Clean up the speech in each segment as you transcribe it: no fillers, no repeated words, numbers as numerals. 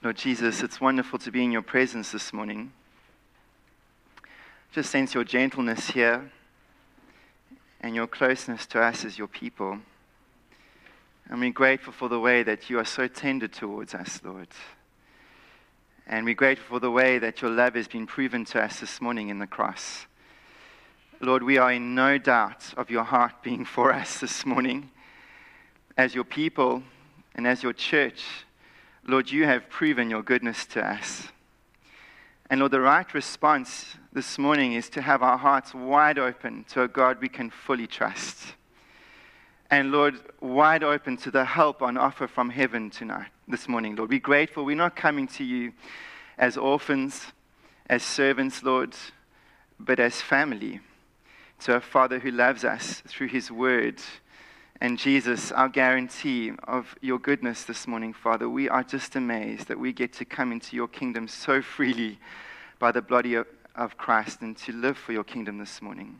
Lord Jesus, it's wonderful to be in your presence this morning. Just sense your gentleness here and your closeness to us as your people. And we're grateful for the way that you are so tender towards us, Lord. And we're grateful for the way that your love has been proven to us this morning in the cross. Lord, we are in no doubt of your heart being for us this morning. As your people and as your church, Lord, you have proven your goodness to us. And Lord, the right response this morning is to have our hearts wide open to a God we can fully trust. And Lord, wide open to the help on offer from heaven tonight, this morning, Lord. We're grateful. We're not coming to you as orphans, as servants, Lord, but as family, to a Father who loves us through his word. And Jesus, our guarantee of your goodness this morning, Father, we are just amazed that we get to come into your kingdom so freely by the blood of Christ and to live for your kingdom this morning.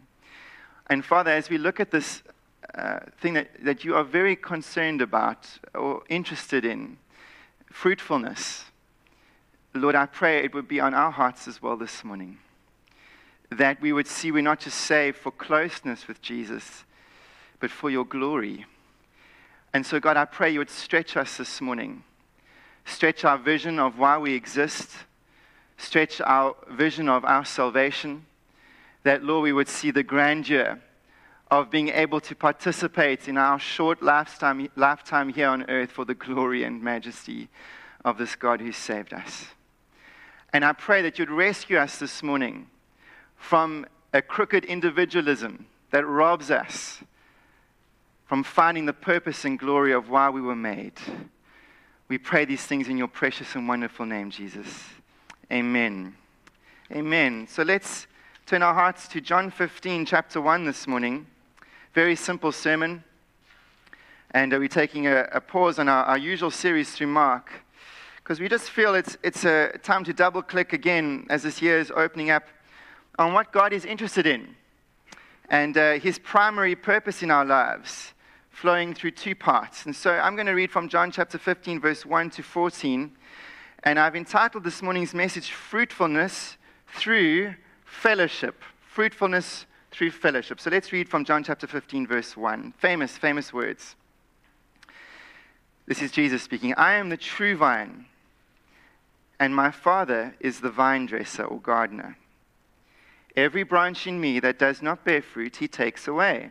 And Father, as we look at this thing that you are very concerned about or interested in, fruitfulness, Lord, I pray it would be on our hearts as well this morning, that we would see we're not just saved for closeness with Jesus, but for your glory. And so, God, I pray you would stretch us this morning. Stretch our vision of why we exist. Stretch our vision of our salvation. That, Lord, we would see the grandeur of being able to participate in our short lifetime here on earth for the glory and majesty of this God who saved us. And I pray that you'd rescue us this morning from a crooked individualism that robs us from finding the purpose and glory of why we were made. We pray these things in your precious and wonderful name, Jesus. Amen. Amen. So let's turn our hearts to John 15, chapter 1 this morning. Very simple sermon. And we're taking a pause on our usual series through Mark, because we just feel it's a time to double-click again as this year is opening up on what God is interested in and his primary purpose in our lives, flowing through two parts. And so I'm going to read from John chapter 15, verse 1 to 14. And I've entitled this morning's message, Fruitfulness Through Fellowship. Fruitfulness through fellowship. So let's read from John chapter 15, verse 1. Famous, famous words. This is Jesus speaking. I am the true vine, and my Father is the vine dresser or gardener. Every branch in me that does not bear fruit, he takes away.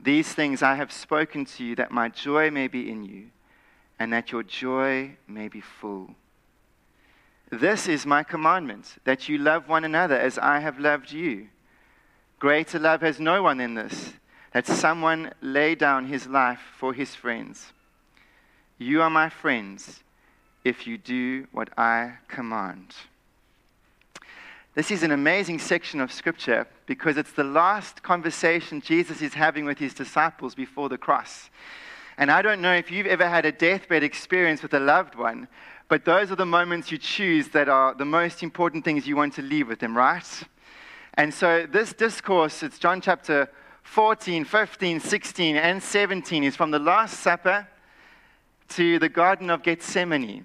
These things I have spoken to you, that my joy may be in you, and that your joy may be full. This is my commandment, that you love one another as I have loved you. Greater love has no one than this, that someone lay down his life for his friends. You are my friends, if you do what I command. This is an amazing section of Scripture, because it's the last conversation Jesus is having with his disciples before the cross. And I don't know if you've ever had a deathbed experience with a loved one, But those are the moments you choose that are the most important things you want to leave with them, right? And so this discourse, it's John chapter 14, 15, 16, and 17, is from the Last Supper to the Garden of Gethsemane.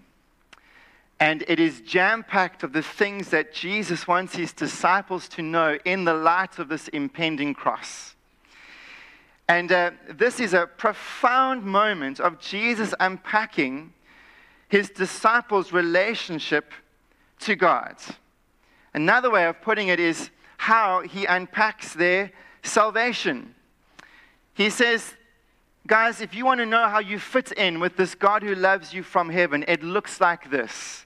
And it is jam-packed of the things that Jesus wants his disciples to know in the light of this impending cross. And this is a profound moment of Jesus unpacking his disciples' relationship to God. Another way of putting it is how he unpacks their salvation. He says, guys, if you want to know how you fit in with this God who loves you from heaven, it looks like this.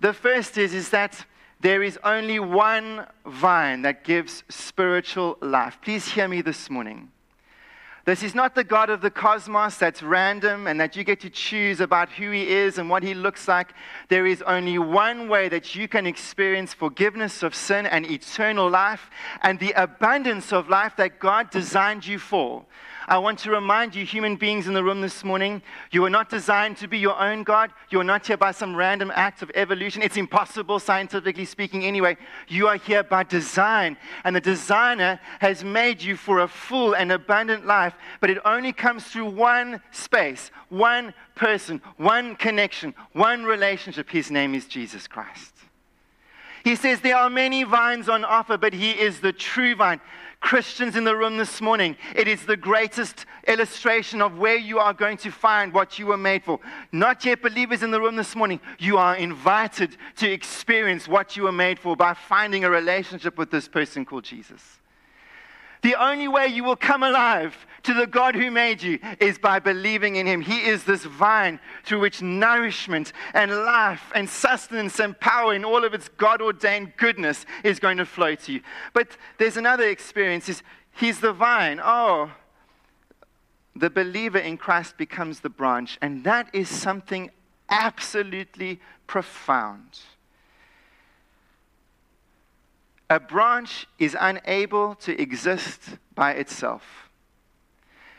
The first is that there is only one vine that gives spiritual life. Please hear me this morning. This is not the God of the cosmos that's random and that you get to choose about who he is and what he looks like. There is only one way that you can experience forgiveness of sin and eternal life and the abundance of life that God designed you for. I want to remind you, human beings in the room this morning, you were not designed to be your own God. You are not here by some random act of evolution. It's impossible, scientifically speaking, anyway. You are here by design, and the designer has made you for a full and abundant life, but it only comes through one space, one person, one connection, one relationship. His name is Jesus Christ. He says there are many vines on offer, but he is the true vine. Christians in the room this morning, it is the greatest illustration of where you are going to find what you were made for. Not yet believers in the room this morning, you are invited to experience what you were made for by finding a relationship with this person called Jesus. The only way you will come alive to the God who made you is by believing in him. He is this vine through which nourishment and life and sustenance and power in all of its God-ordained goodness is going to flow to you. But there's another experience, is he's the vine. Oh, the believer in Christ becomes the branch, and that is something absolutely profound. A branch is unable to exist by itself.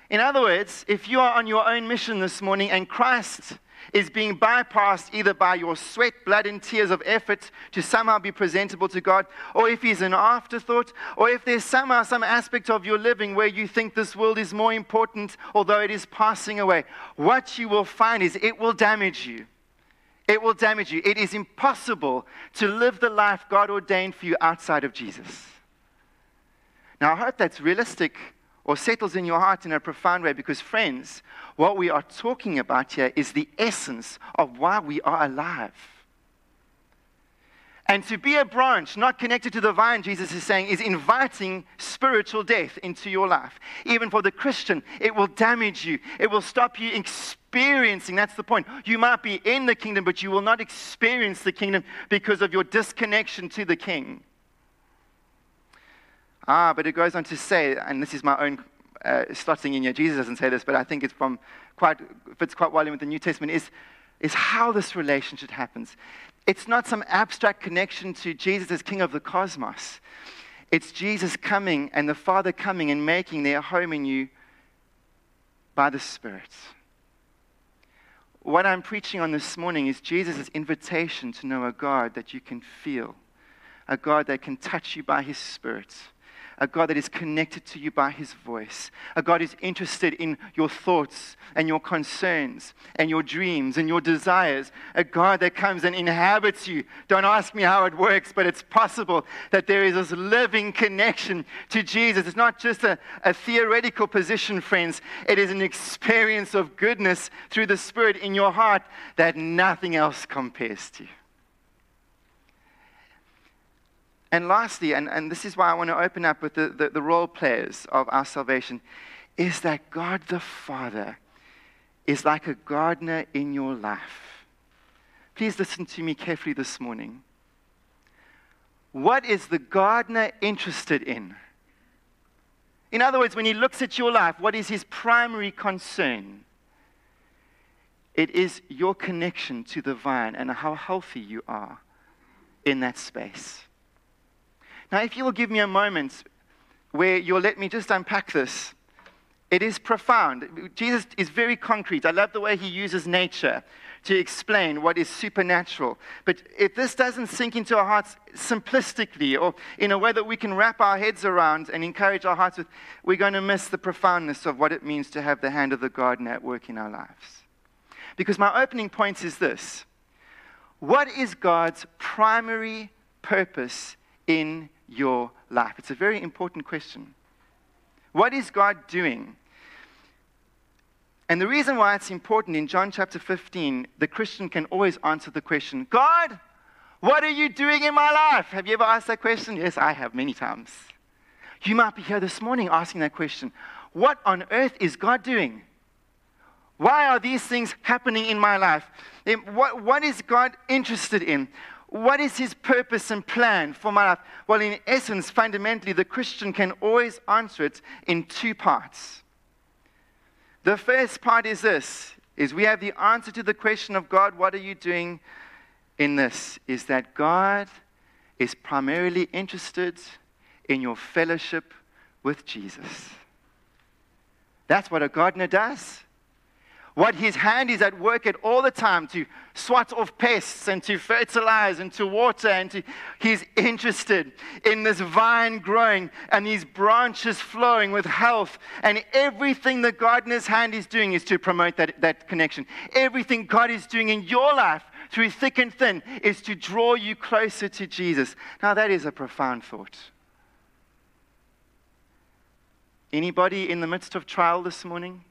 In other words, if you are on your own mission this morning and Christ is being bypassed either by your sweat, blood, and tears of effort to somehow be presentable to God, or if he's an afterthought, or if there's somehow some aspect of your living where you think this world is more important, although it is passing away, what you will find is it will damage you. It will damage you. It is impossible to live the life God ordained for you outside of Jesus. Now, I hope that's realistic or settles in your heart in a profound way, because, friends, what we are talking about here is the essence of why we are alive. And to be a branch not connected to the vine, Jesus is saying, is inviting spiritual death into your life. Even for the Christian, it will damage you. It will stop you experiencing. That's the point. You might be in the kingdom, but you will not experience the kingdom because of your disconnection to the king. But it goes on to say, and this is my own slotting in here. Jesus doesn't say this, but I think it's fits quite well in with the New Testament, is how this relationship happens. It's not some abstract connection to Jesus as King of the cosmos. It's Jesus coming and the Father coming and making their home in you by the Spirit. What I'm preaching on this morning is Jesus' invitation to know a God that you can feel, a God that can touch you by his Spirit, a God that is connected to you by his voice, a God who's interested in your thoughts and your concerns and your dreams and your desires, a God that comes and inhabits you. Don't ask me how it works, but it's possible that there is this living connection to Jesus. It's not just a theoretical position, friends. It is an experience of goodness through the Spirit in your heart that nothing else compares to. And lastly, and this is why I want to open up with the role players of our salvation, is that God the Father is like a gardener in your life. Please listen to me carefully this morning. What is the gardener interested in? In other words, when he looks at your life, what is his primary concern? It is your connection to the vine and how healthy you are in that space. Now, if you'll give me a moment where you'll let me just unpack this It is profound. Jesus is very concrete. I love the way he uses nature to explain what is supernatural. But if this doesn't sink into our hearts simplistically or in a way that we can wrap our heads around and encourage our hearts with, we're going to miss the profoundness of what it means to have the hand of the gardener at work in our lives. Because my opening point is this. What is God's primary purpose in your life? It's a very important question. What is God doing? And the reason why it's important, in John chapter 15, the Christian can always answer the question, God, what are you doing in my life? Have you ever asked that question? Yes, I have many times. You might be here this morning asking that question. What on earth is God doing? Why are these things happening in my life? What is God interested in? What is his purpose and plan for my life? Well, in essence, fundamentally, the Christian can always answer it in two parts. The first part is this, is we have the answer to the question of God, what are you doing in this? Is that God is primarily interested in your fellowship with Jesus. That's what a gardener does. What his hand is at work at all the time to swat off pests and to fertilize and to water and to, he's interested in this vine growing and these branches flowing with health, and everything the gardener's hand is doing is to promote that connection. Everything God is doing in your life through thick and thin is to draw you closer to Jesus. Now that is a profound thought. Anybody in the midst of trial this morning?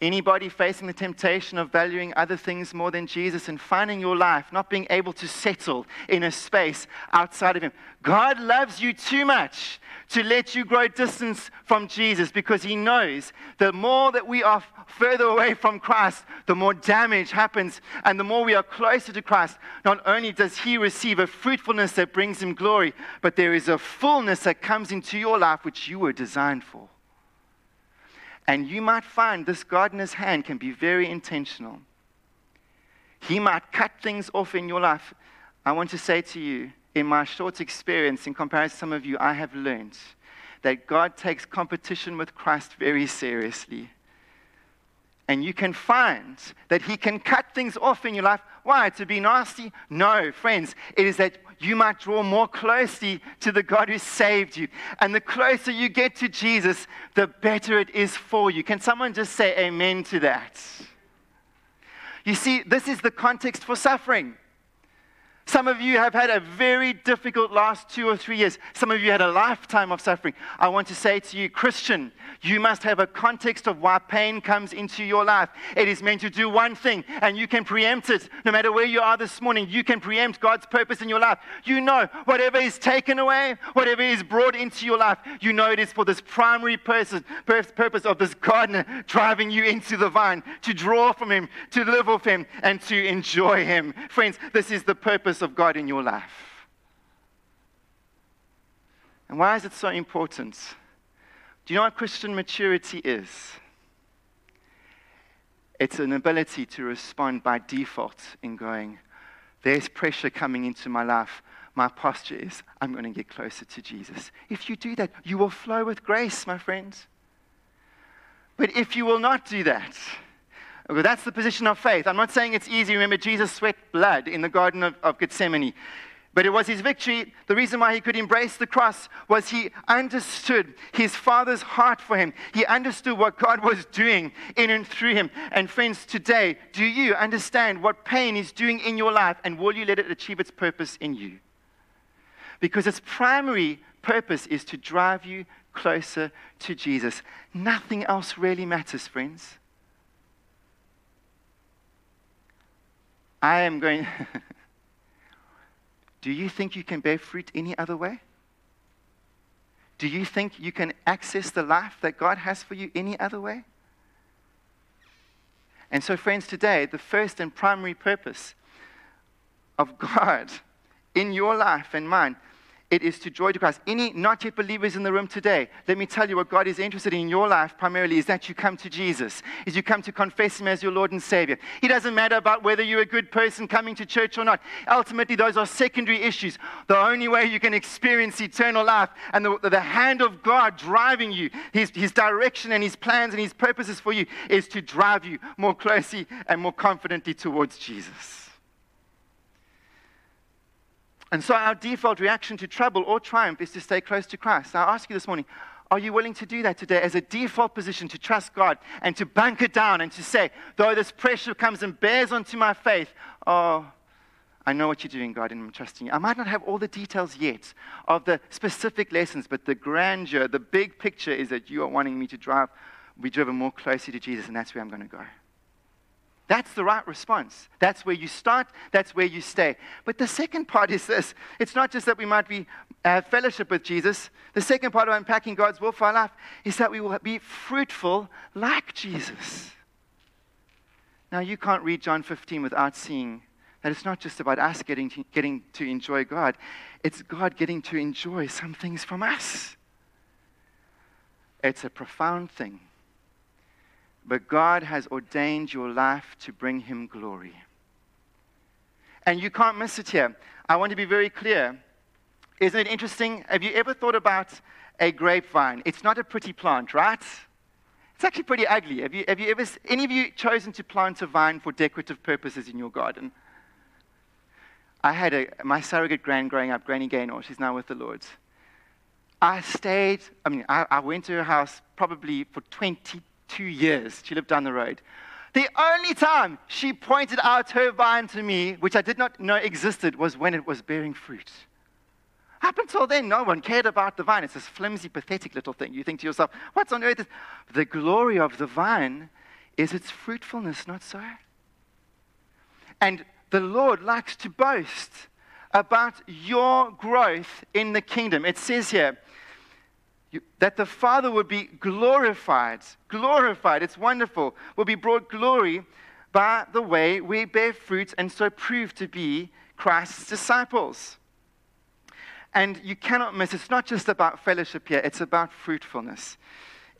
Anybody facing the temptation of valuing other things more than Jesus and finding your life not being able to settle in a space outside of him? God loves you too much to let you grow distance from Jesus, because he knows the more that we are further away from Christ, the more damage happens, and the more we are closer to Christ, not only does he receive a fruitfulness that brings him glory, but there is a fullness that comes into your life which you were designed for. And you might find this gardener's hand can be very intentional. He might cut things off in your life. I want to say to you, in my short experience, in comparison to some of you, I have learned that God takes competition with Christ very seriously. And you can find that he can cut things off in your life. Why? To be nasty? No, friends. It is that you might draw more closely to the God who saved you. And the closer you get to Jesus, the better it is for you. Can someone just say amen to that? You see, this is the context for suffering. Some of you have had a very difficult last 2 or 3 years. Some of you had a lifetime of suffering. I want to say to you, Christian, you must have a context of why pain comes into your life. It is meant to do one thing, and you can preempt it. No matter where you are this morning, you can preempt God's purpose in your life. You know whatever is taken away, whatever is brought into your life, you know it is for this primary purpose of this gardener driving you into the vine, to draw from him, to live off him, and to enjoy him. Friends, this is the purpose of God in your life. And why is it so important? Do you know what Christian maturity is? It's an ability to respond by default in going, there's pressure coming into my life. My posture is, I'm going to get closer to Jesus. If you do that, you will flow with grace, my friends. But if you will not do that, okay, that's the position of faith. I'm not saying it's easy. Remember, Jesus sweat blood in the Garden of Gethsemane. But it was his victory. The reason why he could embrace the cross was he understood his Father's heart for him. He understood what God was doing in and through him. And friends, today, do you understand what pain is doing in your life, and will you let it achieve its purpose in you? Because its primary purpose is to drive you closer to Jesus. Nothing else really matters, friends. Do you think you can bear fruit any other way? Do you think you can access the life that God has for you any other way? And so, friends, today, the first and primary purpose of God in your life and mine It is to joy to Christ. Any not yet believers in the room today, let me tell you what God is interested in your life primarily is that you come to Jesus, is you come to confess Him as your Lord and Savior. It doesn't matter about whether you're a good person coming to church or not. Ultimately, those are secondary issues. The only way you can experience eternal life and the hand of God driving you, His direction and His plans and His purposes for you is to drive you more closely and more confidently towards Jesus. And so our default reaction to trouble or triumph is to stay close to Christ. Now, I ask you this morning, are you willing to do that today as a default position to trust God and to bunker down and to say, though this pressure comes and bears onto my faith, oh, I know what you're doing, God, and I'm trusting you. I might not have all the details yet of the specific lessons, but the grandeur, the big picture is that you are wanting me to be driven more closely to Jesus, and that's where I'm going to go. That's the right response. That's where you start. That's where you stay. But the second part is this. It's not just that we might have fellowship with Jesus. The second part of unpacking God's will for our life is that we will be fruitful like Jesus. Now, you can't read John 15 without seeing that it's not just about us getting to enjoy God. It's God getting to enjoy some things from us. It's a profound thing. But God has ordained your life to bring Him glory. And you can't miss it here. I want to be very clear. Isn't it interesting? Have you ever thought about a grapevine? It's not a pretty plant, right? It's actually pretty ugly. Have you ever, any of you chosen to plant a vine for decorative purposes in your garden? I had my surrogate gran growing up, Granny Gaynor. She's now with the Lord. I went to her house probably for 22 years. She lived down the road. The only time she pointed out her vine to me, which I did not know existed, was when it was bearing fruit. Up until then, no one cared about the vine. It's this flimsy, pathetic little thing. You think to yourself, what's on earth? The glory of the vine is its fruitfulness, not so? And the Lord likes to boast about your growth in the kingdom. It says here, that the Father would be glorified, it's wonderful, will be brought glory by the way we bear fruit and so prove to be Christ's disciples. And you cannot miss, it's not just about fellowship here, it's about fruitfulness.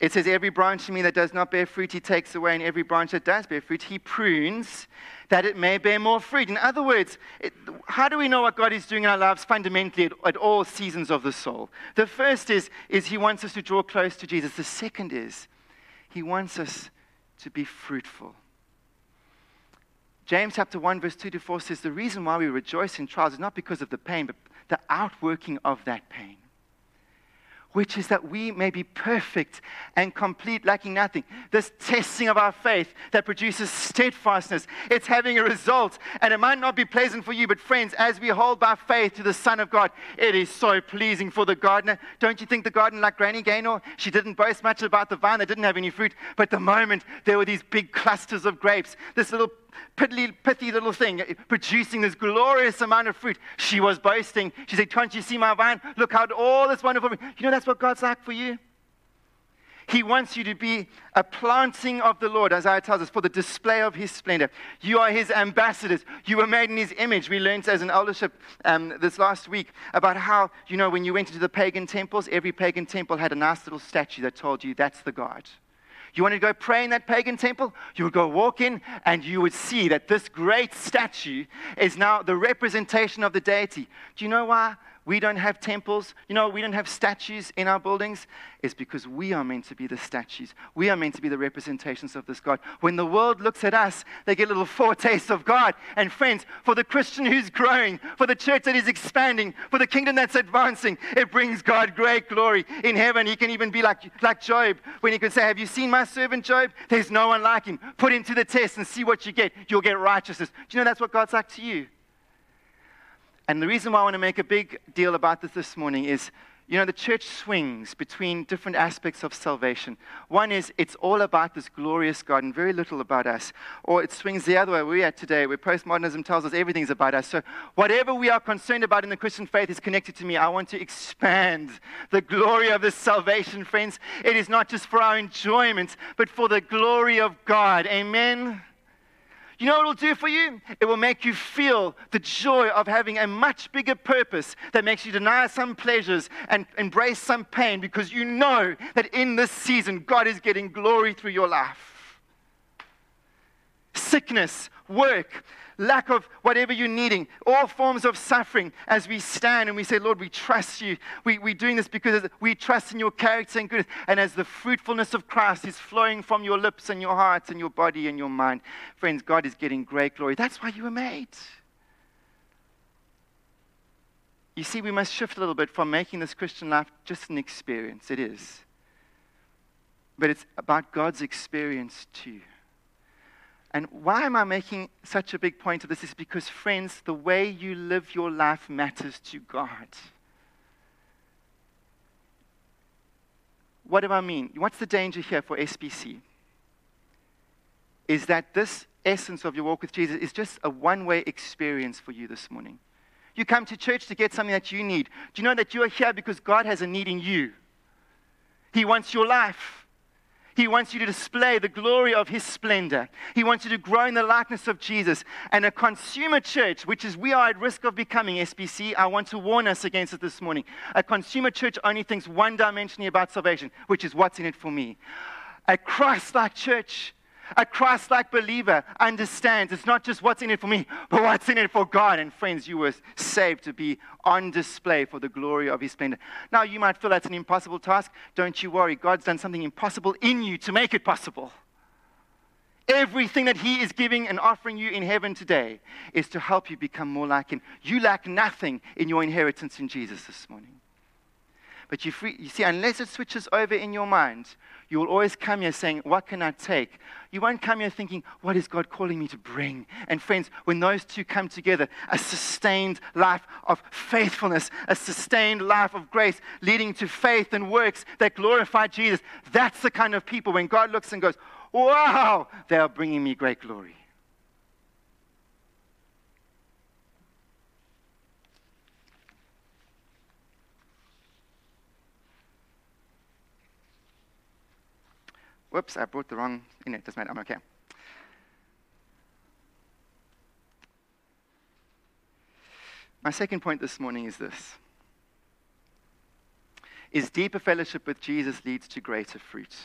It says, every branch in me that does not bear fruit, He takes away, and every branch that does bear fruit, He prunes, that it may bear more fruit. In other words, how do we know what God is doing in our lives fundamentally at all seasons of the soul? The first is He wants us to draw close to Jesus. The second is He wants us to be fruitful. James chapter 1, verse 2 to 4 says, the reason why we rejoice in trials is not because of the pain, but the outworking of that pain, which is that we may be perfect and complete, lacking nothing. This testing of our faith that produces steadfastness, it's having a result, and it might not be pleasant for you, but friends, as we hold by faith to the Son of God, it is so pleasing for the gardener. Don't you think the gardener, like Granny Gaynor, she didn't boast much about the vine, they didn't have any fruit, but the moment there were these big clusters of grapes, this little pithy little thing producing this glorious amount of fruit. She was boasting. She said, can't you see my vine? Look out, all this wonderful fruit. You know, that's what God's like for you. He wants you to be a planting of the Lord, as Isaiah tells us, for the display of His splendor. You are His ambassadors. You were made in His image. We learned as an eldership this last week about how, you know, when you went into the pagan temples, every pagan temple had a nice little statue that told you that's the God. You wanted to go pray in that pagan temple? You would go walk in and you would see that this great statue is now the representation of the deity. Do you know why we don't have temples? You know, we don't have statues in our buildings? It's because we are meant to be the statues. We are meant to be the representations of this God. When the world looks at us, they get a little foretaste of God. And friends, for the Christian who's growing, for the church that is expanding, for the kingdom that's advancing, it brings God great glory. In heaven, He can even be like Job, when He could say, have you seen my servant Job? There's no one like him. Put him to the test and see what you get. You'll get righteousness. Do you know that's what God's like to you? And the reason why I want to make a big deal about this morning is, you know, the church swings between different aspects of salvation. One is, it's all about this glorious God and very little about us. Or it swings the other way we're at today, where postmodernism tells us everything's about us. So whatever we are concerned about in the Christian faith is connected to me. I want to expand the glory of this salvation, friends. It is not just for our enjoyment, but for the glory of God. Amen? You know what it'll do for you? It will make you feel the joy of having a much bigger purpose that makes you deny some pleasures and embrace some pain, because you know that in this season, God is getting glory through your life. Sickness, work, lack of whatever you're needing, all forms of suffering, as we stand and we say, Lord, we trust you. We're doing this because we trust in your character and goodness, and as the fruitfulness of Christ is flowing from your lips and your heart and your body and your mind. Friends, God is getting great glory. That's why you were made. You see, we must shift a little bit from making this Christian life just an experience. It is. But it's about God's experience too. And why am I making such a big point of this? Is because, friends, the way you live your life matters to God. What do I mean? What's the danger here for SBC? Is that this essence of your walk with Jesus is just a one-way experience for you this morning. You come to church to get something that you need. Do you know that you are here because God has a need in you? He wants your life. He wants you to display the glory of his splendor. He wants you to grow in the likeness of Jesus. And a consumer church, which is we are at risk of becoming, SBC, I want to warn us against it this morning. A consumer church only thinks one dimensionally about salvation, which is what's in it for me. A Christ-like church, a Christ-like believer understands it's not just what's in it for me, but what's in it for God. And friends, you were saved to be on display for the glory of his splendor. Now, you might feel that's an impossible task. Don't you worry. God's done something impossible in you to make it possible. Everything that he is giving and offering you in heaven today is to help you become more like him. You lack nothing in your inheritance in Jesus this morning. But you see, unless it switches over in your mind, you will always come here saying, what can I take? You won't come here thinking, what is God calling me to bring? And friends, when those two come together, a sustained life of faithfulness, a sustained life of grace, leading to faith and works that glorify Jesus, that's the kind of people when God looks and goes, wow, they are bringing me great glory. Whoops, I brought the wrong, it doesn't matter, I'm okay. My second point this morning is this. Is deeper fellowship with Jesus leads to greater fruit.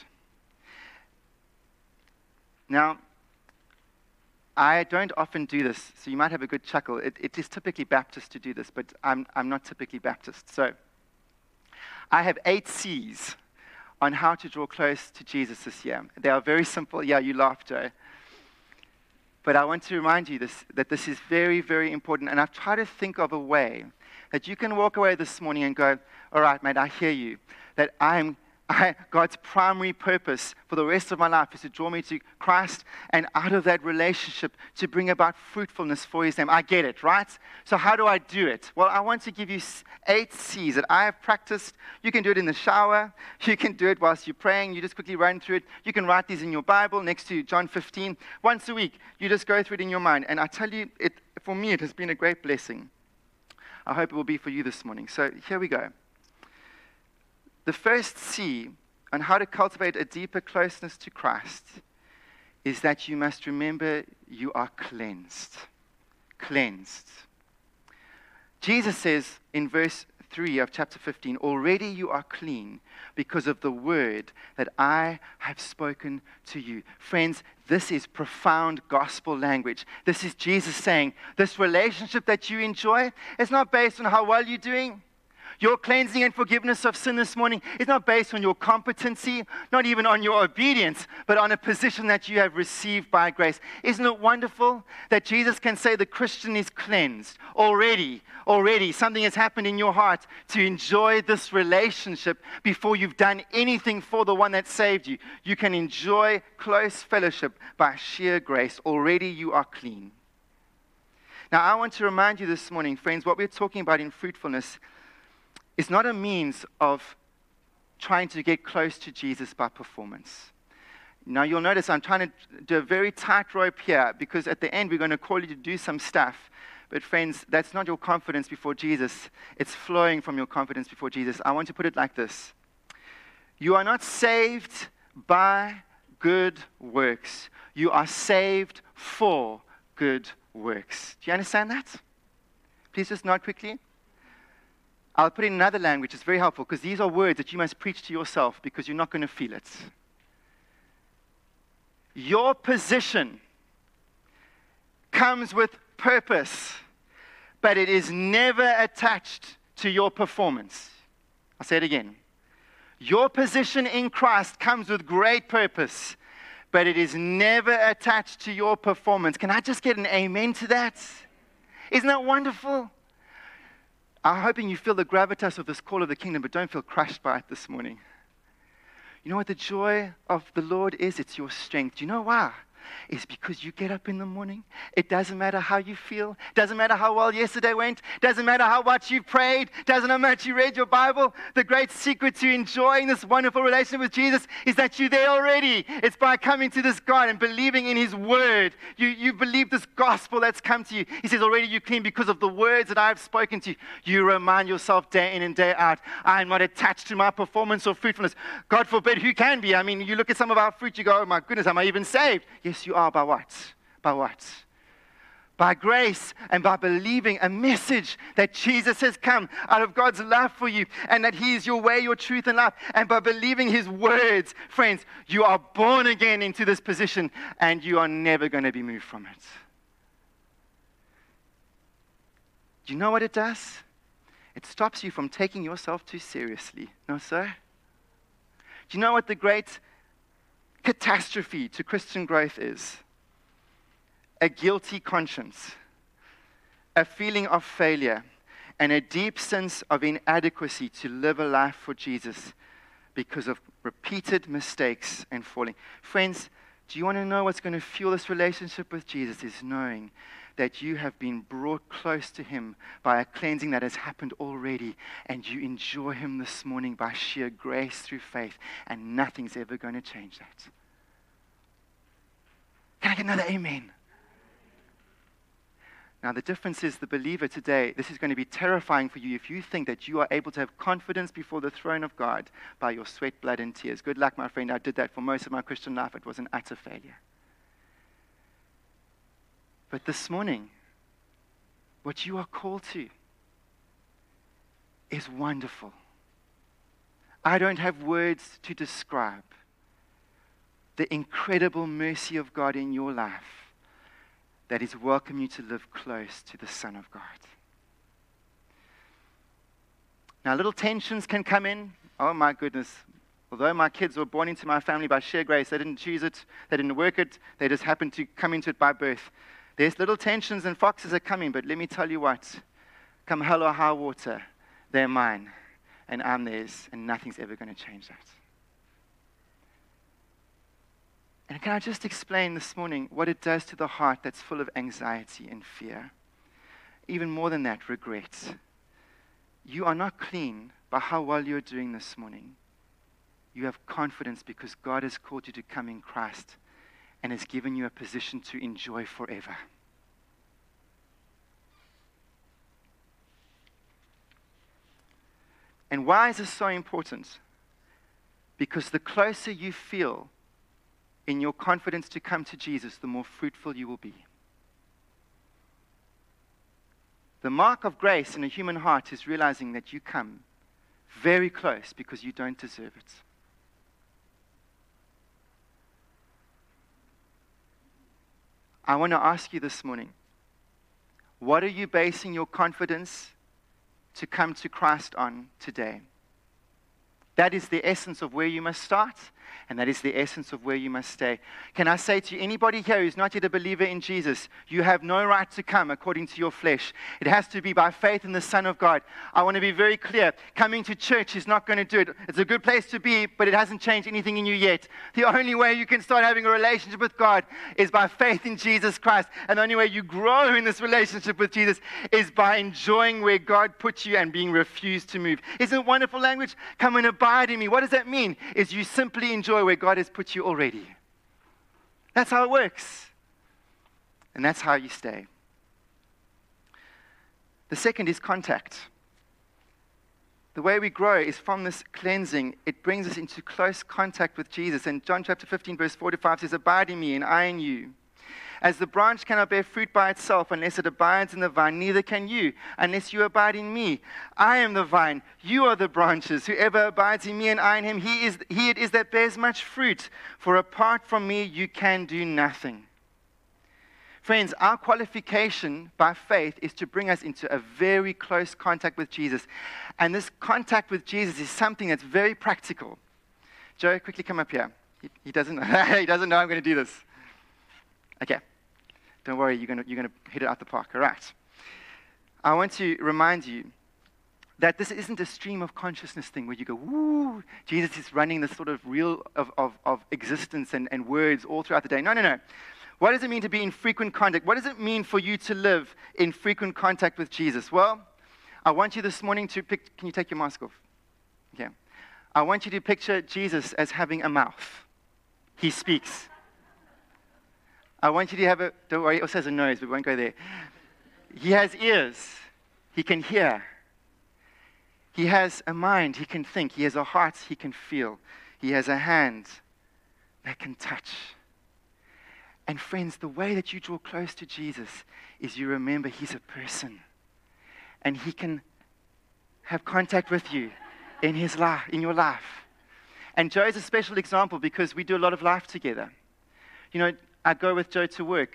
Now, I don't often do this, so you might have a good chuckle. It is typically Baptist to do this, but I'm not typically Baptist. So, I have 8 C's. On how to draw close to Jesus this year. They are very simple. Yeah, you laughed, Joe. But I want to remind you that this is very, very important. And I've tried to think of a way that you can walk away this morning and go, all right, mate, I hear you. That God's primary purpose for the rest of my life is to draw me to Christ, and out of that relationship to bring about fruitfulness for his name. I get it, right? So how do I do it? Well, I want to give you 8 C's that I have practiced. You can do it in the shower. You can do it whilst you're praying. You just quickly run through it. You can write these in your Bible next to John 15. Once a week, you just go through it in your mind. And I tell you, for me, it has been a great blessing. I hope it will be for you this morning. So here we go. The first C on how to cultivate a deeper closeness to Christ is that you must remember you are cleansed. Cleansed. Jesus says in verse 3 of chapter 15, already you are clean because of the word that I have spoken to you. Friends, this is profound gospel language. This is Jesus saying, this relationship that you enjoy is not based on how well you're doing. Your cleansing and forgiveness of sin this morning is not based on your competency, not even on your obedience, but on a position that you have received by grace. Isn't it wonderful that Jesus can say the Christian is cleansed? Already, something has happened in your heart to enjoy this relationship before you've done anything for the one that saved you. You can enjoy close fellowship by sheer grace. Already you are clean. Now, I want to remind you this morning, friends, what we're talking about in fruitfulness is not a means of trying to get close to Jesus by performance. Now, you'll notice I'm trying to do a very tight rope here, because at the end, we're going to call you to do some stuff. But friends, that's not your confidence before Jesus. It's flowing from your confidence before Jesus. I want to put it like this. You are not saved by good works. you are saved for good works. Do you understand that? Please just note quickly. I'll put in another language. It's very helpful because these are words that you must preach to yourself because you're not going to feel it. Your position comes with purpose, but it is never attached to your performance. I'll say it again. Your position in Christ comes with great purpose, but it is never attached to your performance. Can I just get an amen to that? Isn't that wonderful? I'm hoping you feel the gravitas of this call of the kingdom, but don't feel crushed by it this morning. You know what the joy of the Lord is? It's your strength. Do you know why? It's because you get up in the morning. It doesn't matter how you feel. Doesn't matter how well yesterday went. Doesn't matter how much you prayed. Doesn't matter how much you read your Bible. The great secret to enjoying this wonderful relationship with Jesus is that you're there already. It's by coming to this God and believing in His Word. You believe this gospel that's come to you. He says, already you're clean because of the words that I've spoken to you. You remind yourself day in and day out, I'm not attached to my performance or fruitfulness. God forbid, who can be? I mean, you look at some of our fruit, you go, oh my goodness, am I even saved? Yes, you are. By what? By what? By grace and by believing a message that Jesus has come out of God's love for you and that He is your way, your truth, and life. And by believing His words, friends, you are born again into this position and you are never going to be moved from it. Do you know what it does? It stops you from taking yourself too seriously. No, sir? Do you know what the great catastrophe to Christian growth is? A guilty conscience, a feeling of failure, and a deep sense of inadequacy to live a life for Jesus because of repeated mistakes and falling. Friends, do you want to know what's going to fuel this relationship with Jesus? Is knowing that you have been brought close to Him by a cleansing that has happened already, and you enjoy Him this morning by sheer grace through faith, and nothing's ever going to change that. Can I get another amen? Now, the difference is the believer today, this is going to be terrifying for you if you think that you are able to have confidence before the throne of God by your sweat, blood, and tears. Good luck, my friend. I did that for most of my Christian life. It was an utter failure. But this morning, what you are called to is wonderful. I don't have words to describe the incredible mercy of God in your life that is welcoming you to live close to the Son of God. Now, little tensions can come in. Oh, my goodness. Although my kids were born into my family by sheer grace, they didn't choose it, they didn't work it, they just happened to come into it by birth. There's little tensions and foxes are coming, but let me tell you what. Come hell or high water, they're mine, and I'm theirs, and nothing's ever going to change that. And can I just explain this morning what it does to the heart that's full of anxiety and fear? Even more than that, regret. You are not clean by how well you're doing this morning. You have confidence because God has called you to come in Christ and has given you a position to enjoy forever. And why is this so important? Because the closer you feel in your confidence to come to Jesus, the more fruitful you will be. The mark of grace in a human heart is realizing that you come very close because you don't deserve it. I want to ask you this morning, what are you basing your confidence to come to Christ on today? That is the essence of where you must start, and that is the essence of where you must stay. Can I say to you, anybody here who's not yet a believer in Jesus, you have no right to come according to your flesh. It has to be by faith in the Son of God. I want to be very clear. Coming to church is not going to do it. It's a good place to be, but it hasn't changed anything in you yet. The only way you can start having a relationship with God is by faith in Jesus Christ. And the only way you grow in this relationship with Jesus is by enjoying where God puts you and being refused to move. Isn't it wonderful language? Come and abide in me. What does that mean? Is you simply enjoy where God has put you already. That's how it works. And that's how you stay. The second is contact. the way we grow is from this cleansing. It brings us into close contact with Jesus. And John chapter 15, verse 4-5 says, "Abide in me and I in you. As the branch cannot bear fruit by itself unless it abides in the vine, neither can you unless you abide in me. I am the vine, you are the branches. Whoever abides in me and I in him, he it is that bears much fruit. For apart from me, you can do nothing." Friends, our qualification by faith is to bring us into a very close contact with Jesus. And this contact with Jesus is something that's very practical. Joe, quickly come up here. He doesn't know I'm going to do this. Okay. Don't worry, you're going to hit it out the park. All right. I want to remind you that this isn't a stream of consciousness thing where you go, woo, Jesus is running this sort of reel of existence and words all throughout the day. No. What does it mean to be in frequent contact? What does it mean for you to live in frequent contact with Jesus? Well, I want you this morning to pick, can you take your mask off? Okay. I want you to picture Jesus as having a mouth. He speaks. I want you to have a, don't worry, it also has a nose, but we won't go there. He has ears. He can hear. He has a mind. He can think. He has a heart. He can feel. He has a hand that can touch. And friends, the way that you draw close to Jesus is you remember he's a person. And he can have contact with you in his life, in your life. And Joe's a special example because we do a lot of life together. You know, I go with Joe to work.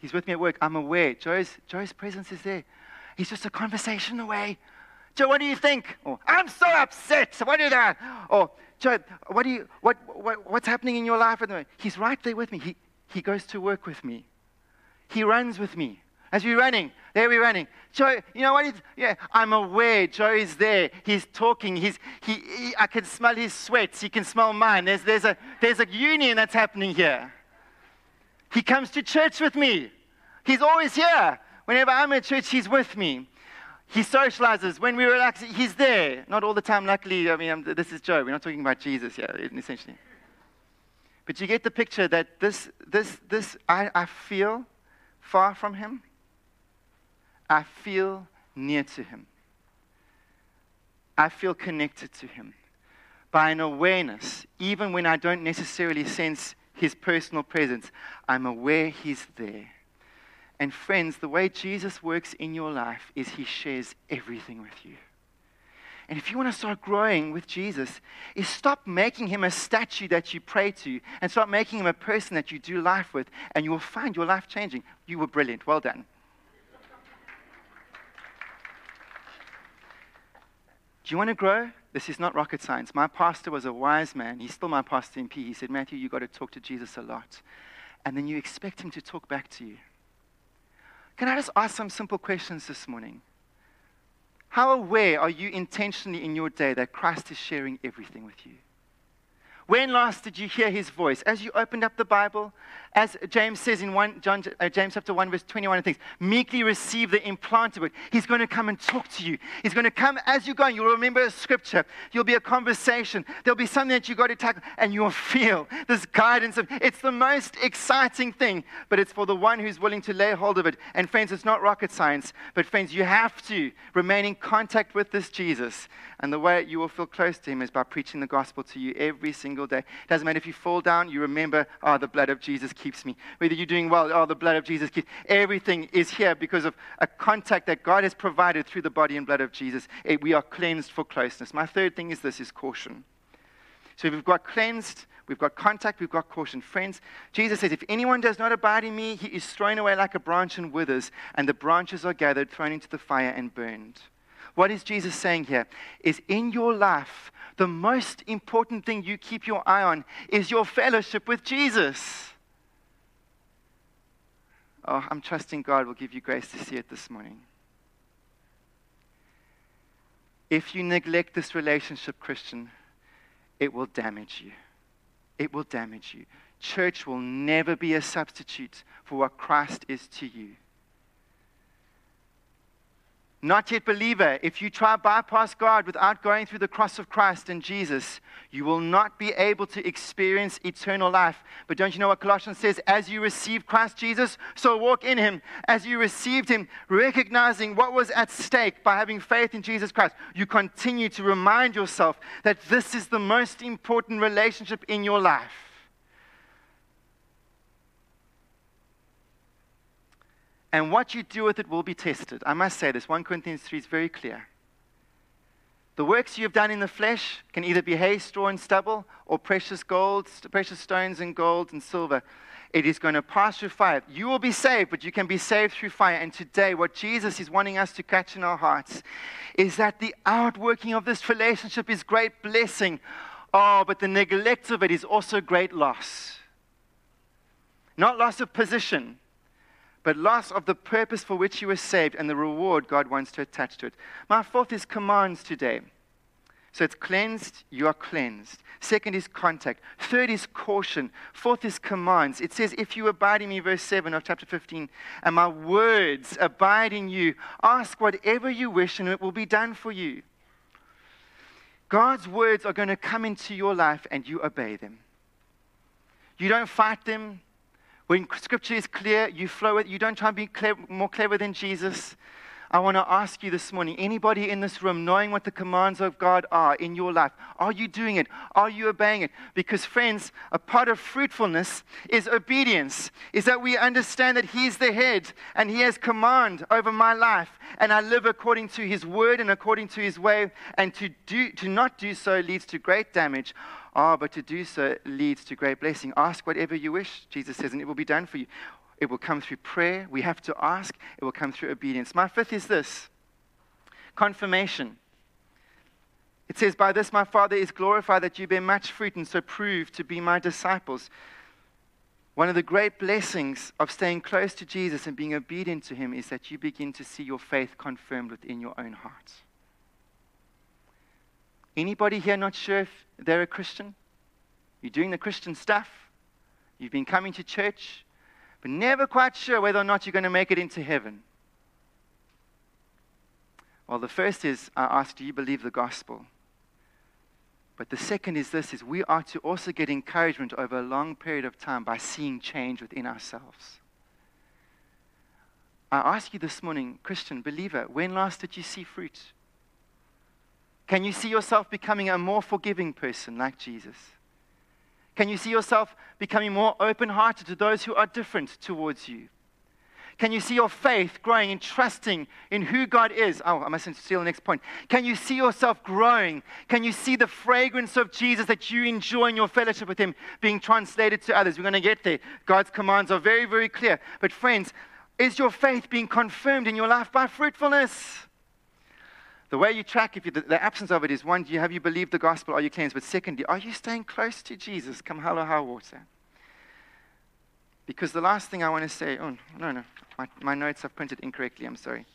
He's with me at work. I'm aware. Joe's presence is there. He's just a conversation away. "Joe, what do you think?" Or, "I'm so upset. What do you think?" Or, "Joe, what's happening in your life at the moment?" He's right there with me. He goes to work with me. He runs with me. As we're running, there we're running. "Joe, you know what? Yeah, I'm aware. Joe is there. He's talking. I can smell his sweat. He can smell mine. There's a union that's happening here. He comes to church with me. He's always here. Whenever I'm at church, he's with me. He socializes. When we relax, he's there. Not all the time, luckily. I mean, this is Joe. We're not talking about Jesus here, essentially. But you get the picture that I feel far from him. I feel near to him. I feel connected to him by an awareness, even when I don't necessarily sense his personal presence. I'm aware he's there. And friends, the way Jesus works in your life is he shares everything with you. And if you want to start growing with Jesus, is stop making him a statue that you pray to and start making him a person that you do life with, and you will find your life changing. You were brilliant. Well done. Do you want to grow? This is not rocket science. My pastor was a wise man. He's still my pastor in P. He said, "Matthew, you've got to talk to Jesus a lot. And then you expect him to talk back to you." Can I just ask some simple questions this morning? How aware are you intentionally in your day that Christ is sharing everything with you? When last did you hear his voice? As you opened up the Bible, as James says in James chapter 1, verse 21, and things, meekly receive the implanted word. He's going to come and talk to you. He's going to come as you're going. You'll remember a scripture. You'll be a conversation. There'll be something that you've got to tackle, and you'll feel this guidance. It's the most exciting thing, but it's for the one who's willing to lay hold of it. And friends, it's not rocket science, but friends, you have to remain in contact with this Jesus. And the way you will feel close to him is by preaching the gospel to you every single day. It doesn't matter if you fall down, you remember, "Oh, the blood of Jesus keeps me." Whether you're doing well, "Oh, the blood of Jesus keeps." Everything is here because of a contact that God has provided through the body and blood of Jesus. We are cleansed for closeness. My third thing is this, is caution. So we've got cleansed, we've got contact, we've got caution. Friends, Jesus says, "If anyone does not abide in me, he is thrown away like a branch and withers, and the branches are gathered, thrown into the fire and burned." What is Jesus saying here is in your life, the most important thing you keep your eye on is your fellowship with Jesus. Oh, I'm trusting God will give you grace to see it this morning. If you neglect this relationship, Christian, it will damage you. It will damage you. Church will never be a substitute for what Christ is to you. Not yet believer, if you try to bypass God without going through the cross of Christ and Jesus, you will not be able to experience eternal life. But don't you know what Colossians says? As you receive Christ Jesus, so walk in him. As you received him, recognizing what was at stake by having faith in Jesus Christ, you continue to remind yourself that this is the most important relationship in your life. And what you do with it will be tested. I must say this, 1 Corinthians 3 is very clear. The works you have done in the flesh can either be hay, straw, and stubble, or precious stones and gold and silver. It is going to pass through fire. You will be saved, but you can be saved through fire. And today, what Jesus is wanting us to catch in our hearts is that the outworking of this relationship is great blessing. Oh, but the neglect of it is also great loss. Not loss of position, but loss of the purpose for which you were saved and the reward God wants to attach to it. My fourth is commands today. So it's cleansed, you are cleansed. Second is contact. Third is caution. Fourth is commands. It says, if you abide in me, verse 7 of chapter 15, and my words abide in you, ask whatever you wish and it will be done for you. God's words are going to come into your life and you obey them. You don't fight them. When Scripture is clear, you flow with it. You don't try to be more clever than Jesus. I want to ask you this morning, anybody in this room knowing what the commands of God are in your life, are you doing it? Are you obeying it? Because friends, a part of fruitfulness is obedience, is that we understand that He's the head and He has command over my life and I live according to His word and according to His way, and to not do so leads to great damage. But to do so leads to great blessing. Ask whatever you wish, Jesus says, and it will be done for you. It will come through prayer. We have to ask. It will come through obedience. My fifth is this, confirmation. It says, by this my Father is glorified, that you bear much fruit and so prove to be my disciples. One of the great blessings of staying close to Jesus and being obedient to him is that you begin to see your faith confirmed within your own heart. Anybody here not sure if they're a Christian? You're doing the Christian stuff. You've been coming to church, but never quite sure whether or not you're going to make it into heaven. Well, the first is, I ask, do you believe the gospel? But the second is this, is we are to also get encouragement over a long period of time by seeing change within ourselves. I ask you this morning, Christian, believer, when last did you see fruit? Can you see yourself becoming a more forgiving person like Jesus? Can you see yourself becoming more open-hearted to those who are different towards you? Can you see your faith growing and trusting in who God is? Oh, I mustn't steal the next point. Can you see yourself growing? Can you see the fragrance of Jesus that you enjoy in your fellowship with him being translated to others? We're going to get there. God's commands are very, very clear. But friends, is your faith being confirmed in your life by fruitfulness? The way you track if the absence of it is, one, have you believed the gospel? Are you cleansed? But secondly, are you staying close to Jesus, come hell or high water? Because the last thing I want to say, my notes I've printed incorrectly, I'm sorry,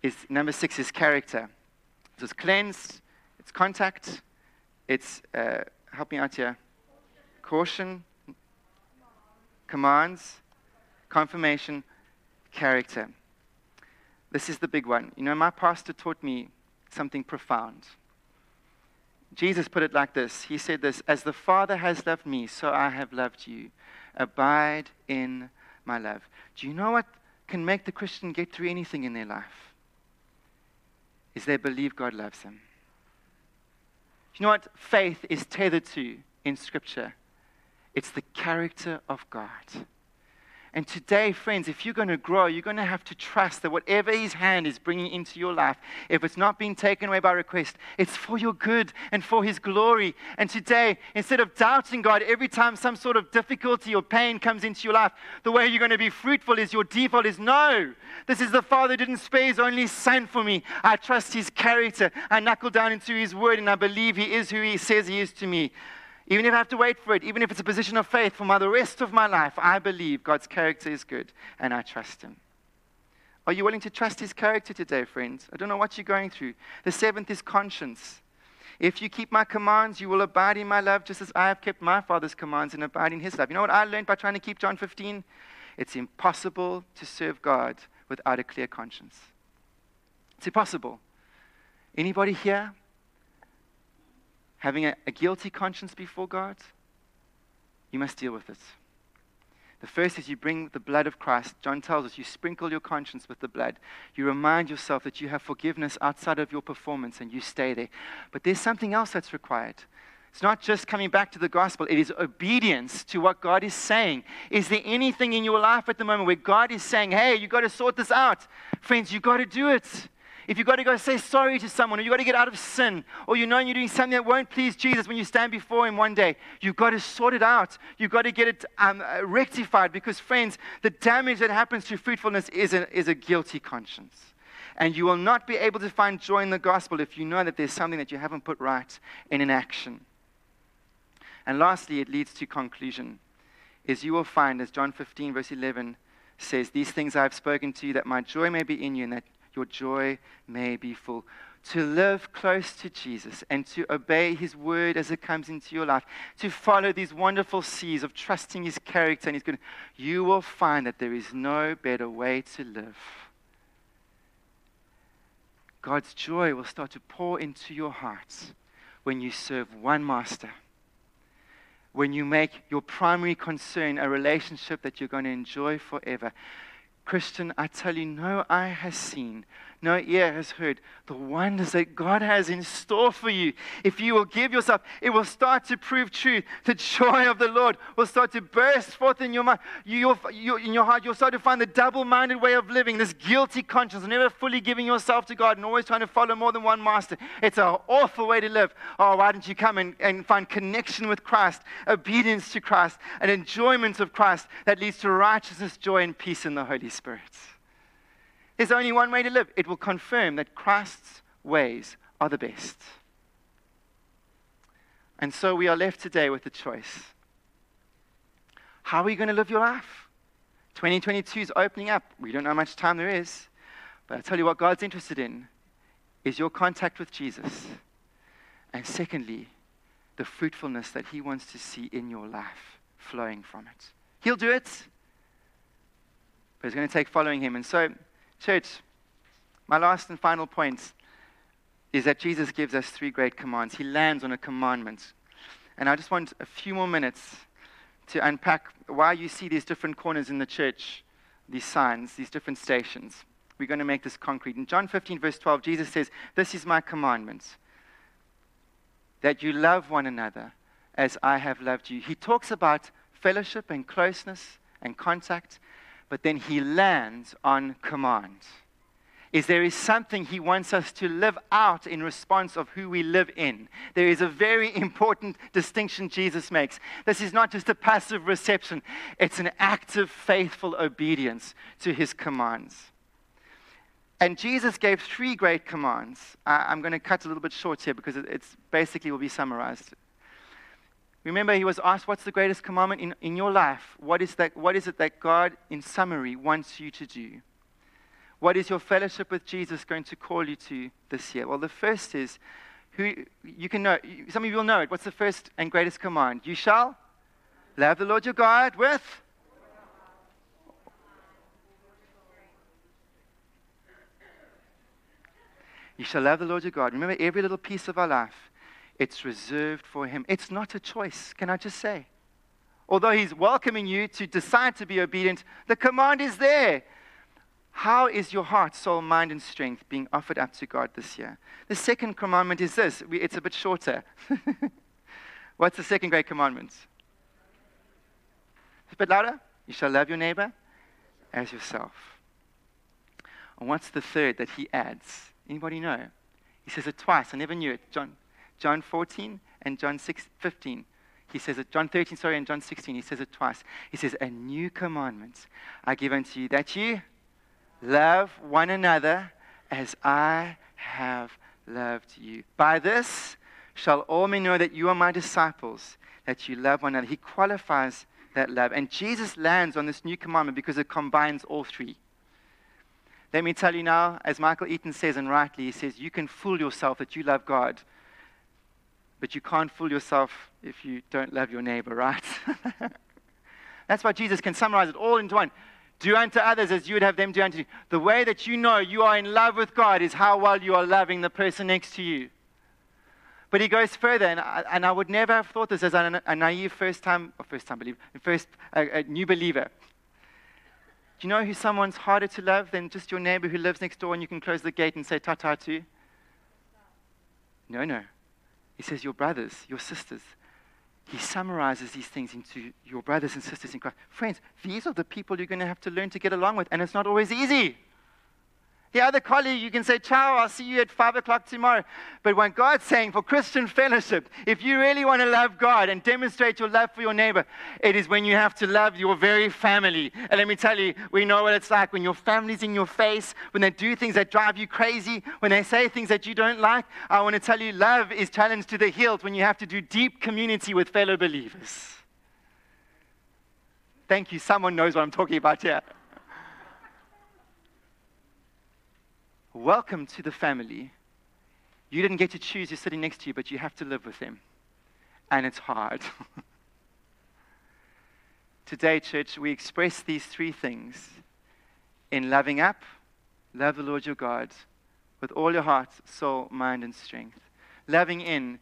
is number 6 is character. So it's cleansed, it's contact, it's, help me out here, caution, commands, confirmation, character. This is the big one. You know, my pastor taught me something profound. Jesus put it like this. He said this, as the Father has loved me, so I have loved you. Abide in my love. Do you know what can make the Christian get through anything in their life? Is they believe God loves them. Do you know what faith is tethered to in Scripture? It's the character of God. And today, friends, if you're going to grow, you're going to have to trust that whatever his hand is bringing into your life, if it's not being taken away by request, it's for your good and for his glory. And today, instead of doubting God every time some sort of difficulty or pain comes into your life, the way you're going to be fruitful is your default is, no, this is the Father who didn't spare his only son for me. I trust his character. I knuckle down into his word and I believe he is who he says he is to me. Even if I have to wait for it, even if it's a position of faith for the rest of my life, I believe God's character is good and I trust him. Are you willing to trust his character today, friends? I don't know what you're going through. The seventh is conscience. If you keep my commands, you will abide in my love, just as I have kept my Father's commands and abide in his love. You know what I learned by trying to keep John 15? It's impossible to serve God without a clear conscience. It's impossible. Anybody here having a guilty conscience before God? You must deal with it. The first is you bring the blood of Christ. John tells us you sprinkle your conscience with the blood. You remind yourself that you have forgiveness outside of your performance and you stay there. But there's something else that's required. It's not just coming back to the gospel. It is obedience to what God is saying. Is there anything in your life at the moment where God is saying, hey, you got to sort this out? Friends, you got to do it. If you've got to go say sorry to someone, or you've got to get out of sin, or you know you're doing something that won't please Jesus when you stand before Him one day, you've got to sort it out. You've got to get it rectified because, friends, the damage that happens to fruitfulness is a guilty conscience. And you will not be able to find joy in the gospel if you know that there's something that you haven't put right in an action. And lastly, it leads to conclusion, is you will find, as John 15, verse 11 says, these things I have spoken to you, that my joy may be in you and that your joy may be full. To live close to Jesus and to obey His word as it comes into your life, to follow these wonderful seas of trusting His character and His goodness, you will find that there is no better way to live. God's joy will start to pour into your heart when you serve one master, when you make your primary concern a relationship that you're going to enjoy forever. Christian, I tell you, no eye has seen, no ear has heard the wonders that God has in store for you. If you will give yourself, it will start to prove true. The joy of the Lord will start to burst forth in your mind. In your heart, you'll start to find the double-minded way of living, this guilty conscience, never fully giving yourself to God and always trying to follow more than one master. It's an awful way to live. Oh, why don't you come and find connection with Christ, obedience to Christ, and enjoyment of Christ that leads to righteousness, joy, and peace in the Holy Spirit. There's only one way to live. It will confirm that Christ's ways are the best. And so we are left today with a choice. How are you going to live your life? 2022 is opening up. We don't know how much time there is. But I'll tell you what God's interested in is your contact with Jesus. And secondly, the fruitfulness that He wants to see in your life flowing from it. He'll do it. But it's going to take following Him. And so, church, my last and final point is that Jesus gives us three great commands. He lands on a commandment. And I just want a few more minutes to unpack why you see these different corners in the church, these signs, these different stations. We're going to make this concrete. In John 15, verse 12, Jesus says, "This is my commandment, that you love one another as I have loved you." He talks about fellowship and closeness and contact, but then He lands on command. There is something He wants us to live out in response of who we live in. There is a very important distinction Jesus makes. This is not just a passive reception. It's an active, faithful obedience to His commands. And Jesus gave three great commands. I'm going to cut a little bit short here because it's basically will be summarized. Remember, He was asked, what's the greatest commandment in your life? What is it that God, in summary, wants you to do? What is your fellowship with Jesus going to call you to this year? Well, the first is, some of you will know it. What's the first and greatest command? You shall love the Lord your God with? You shall love the Lord your God. Remember, every little piece of our life, it's reserved for Him. It's not a choice, can I just say? Although He's welcoming you to decide to be obedient, the command is there. How is your heart, soul, mind, and strength being offered up to God this year? The second commandment is this. It's a bit shorter. What's the second great commandment? A bit louder. You shall love your neighbor as yourself. And what's the third that He adds? Anybody know? He says it twice. I never knew it. John 14 and John 15. He says it, John 13, sorry, and John 16. He says it twice. He says, "A new commandment I give unto you, that you love one another as I have loved you. By this shall all men know that you are my disciples, that you love one another." He qualifies that love. And Jesus lands on this new commandment because it combines all three. Let me tell you now, as Michael Eaton says, and rightly, he says, you can fool yourself that you love God, but you can't fool yourself if you don't love your neighbor, right? That's why Jesus can summarize it all into one. Do unto others as you would have them do unto you. The way that you know you are in love with God is how well you are loving the person next to you. But he goes further, and I would never have thought this as a naive new believer. Do you know who someone's harder to love than just your neighbor who lives next door and you can close the gate and say ta-ta to? No. He says your brothers, your sisters. He summarizes these things into your brothers and sisters in Christ. Friends, these are the people you're going to have to learn to get along with, and it's not always easy. The other colleague, you can say, ciao, I'll see you at 5 o'clock tomorrow. But when God's saying for Christian fellowship, if you really want to love God and demonstrate your love for your neighbor, it is when you have to love your very family. And let me tell you, we know what it's like when your family's in your face, when they do things that drive you crazy, when they say things that you don't like. I want to tell you, love is challenged to the hilt when you have to do deep community with fellow believers. Thank you. Someone knows what I'm talking about here. Welcome to the family. You didn't get to choose who's sitting next to you, but you have to live with them. And it's hard. Today, church, we express these three things. In loving up, love the Lord your God with all your heart, soul, mind, and strength. Loving in,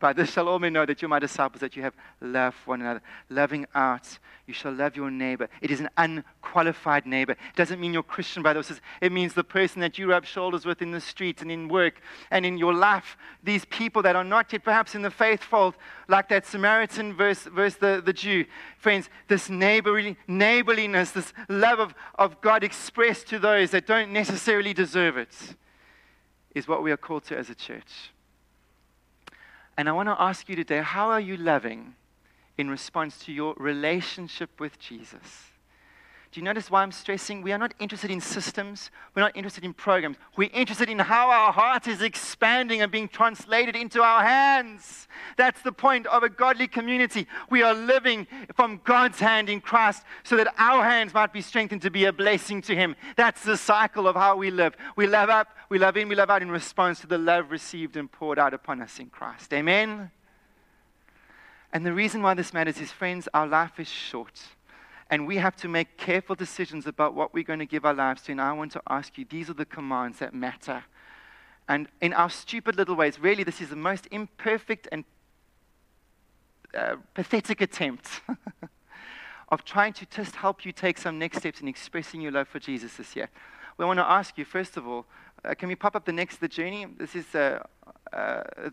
by this shall all men know that you're my disciples, that you have love for one another. Loving out, you shall love your neighbor. It is an unqualified neighbor. It doesn't mean your Christian brother or sister. It means the person that you rub shoulders with in the street and in work and in your life. These people that are not yet perhaps in the faith fold, like that Samaritan versus the Jew. Friends, this neighborliness, this love of God expressed to those that don't necessarily deserve it, is what we are called to as a church. And I want to ask you today, how are you loving in response to your relationship with Jesus? Do you notice why I'm stressing? We are not interested in systems. We're not interested in programs. We're interested in how our heart is expanding and being translated into our hands. That's the point of a godly community. We are living from God's hand in Christ so that our hands might be strengthened to be a blessing to Him. That's the cycle of how we live. We love up, we love in, we love out in response to the love received and poured out upon us in Christ. Amen? And the reason why this matters is, friends, our life is short. And we have to make careful decisions about what we're going to give our lives to. And I want to ask you, these are the commands that matter. And in our stupid little ways, really, this is the most imperfect and pathetic attempt of trying to just help you take some next steps in expressing your love for Jesus this year. We want to ask you, first of all, can we pop up the journey? This is the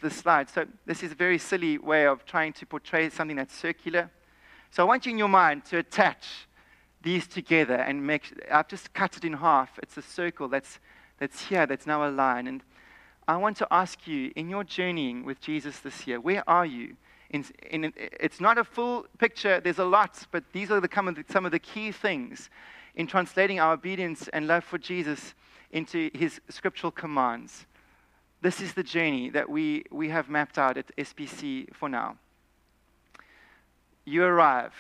slide. So this is a very silly way of trying to portray something that's circular. So I want you in your mind to attach these together and make, I've just cut it in half. It's a circle that's here, that's now a line. And I want to ask you, in your journeying with Jesus this year, where are you? It's not a full picture, there's a lot, but these are some of the key things in translating our obedience and love for Jesus into His scriptural commands. This is the journey that we have mapped out at SBC for now. You arrive.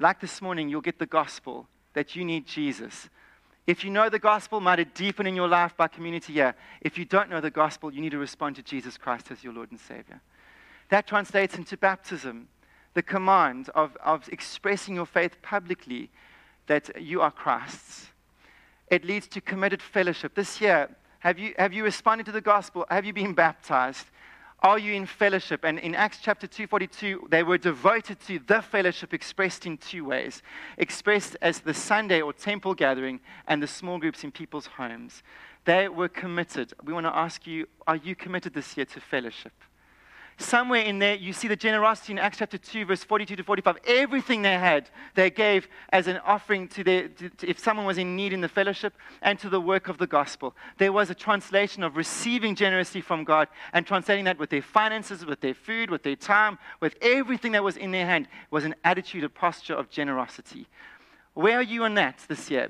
Like this morning, you'll get the gospel that you need Jesus. If you know the gospel, might it deepen in your life by community? Yeah. If you don't know the gospel, you need to respond to Jesus Christ as your Lord and Savior. That translates into baptism, the command of expressing your faith publicly that you are Christ's. It leads to committed fellowship. This year, have you responded to the gospel? Have you been baptized? Are you in fellowship? And in Acts chapter 2:42, they were devoted to the fellowship expressed in two ways. Expressed as the Sunday or temple gathering and the small groups in people's homes. They were committed. We want to ask you, are you committed this year to fellowship? Somewhere in there, you see the generosity in Acts chapter 2, verse 42 to 45. Everything they had, they gave as an offering if someone was in need in the fellowship and to the work of the gospel. There was a translation of receiving generously from God and translating that with their finances, with their food, with their time, with everything that was in their hand was an attitude, a posture of generosity. Where are you on that this year?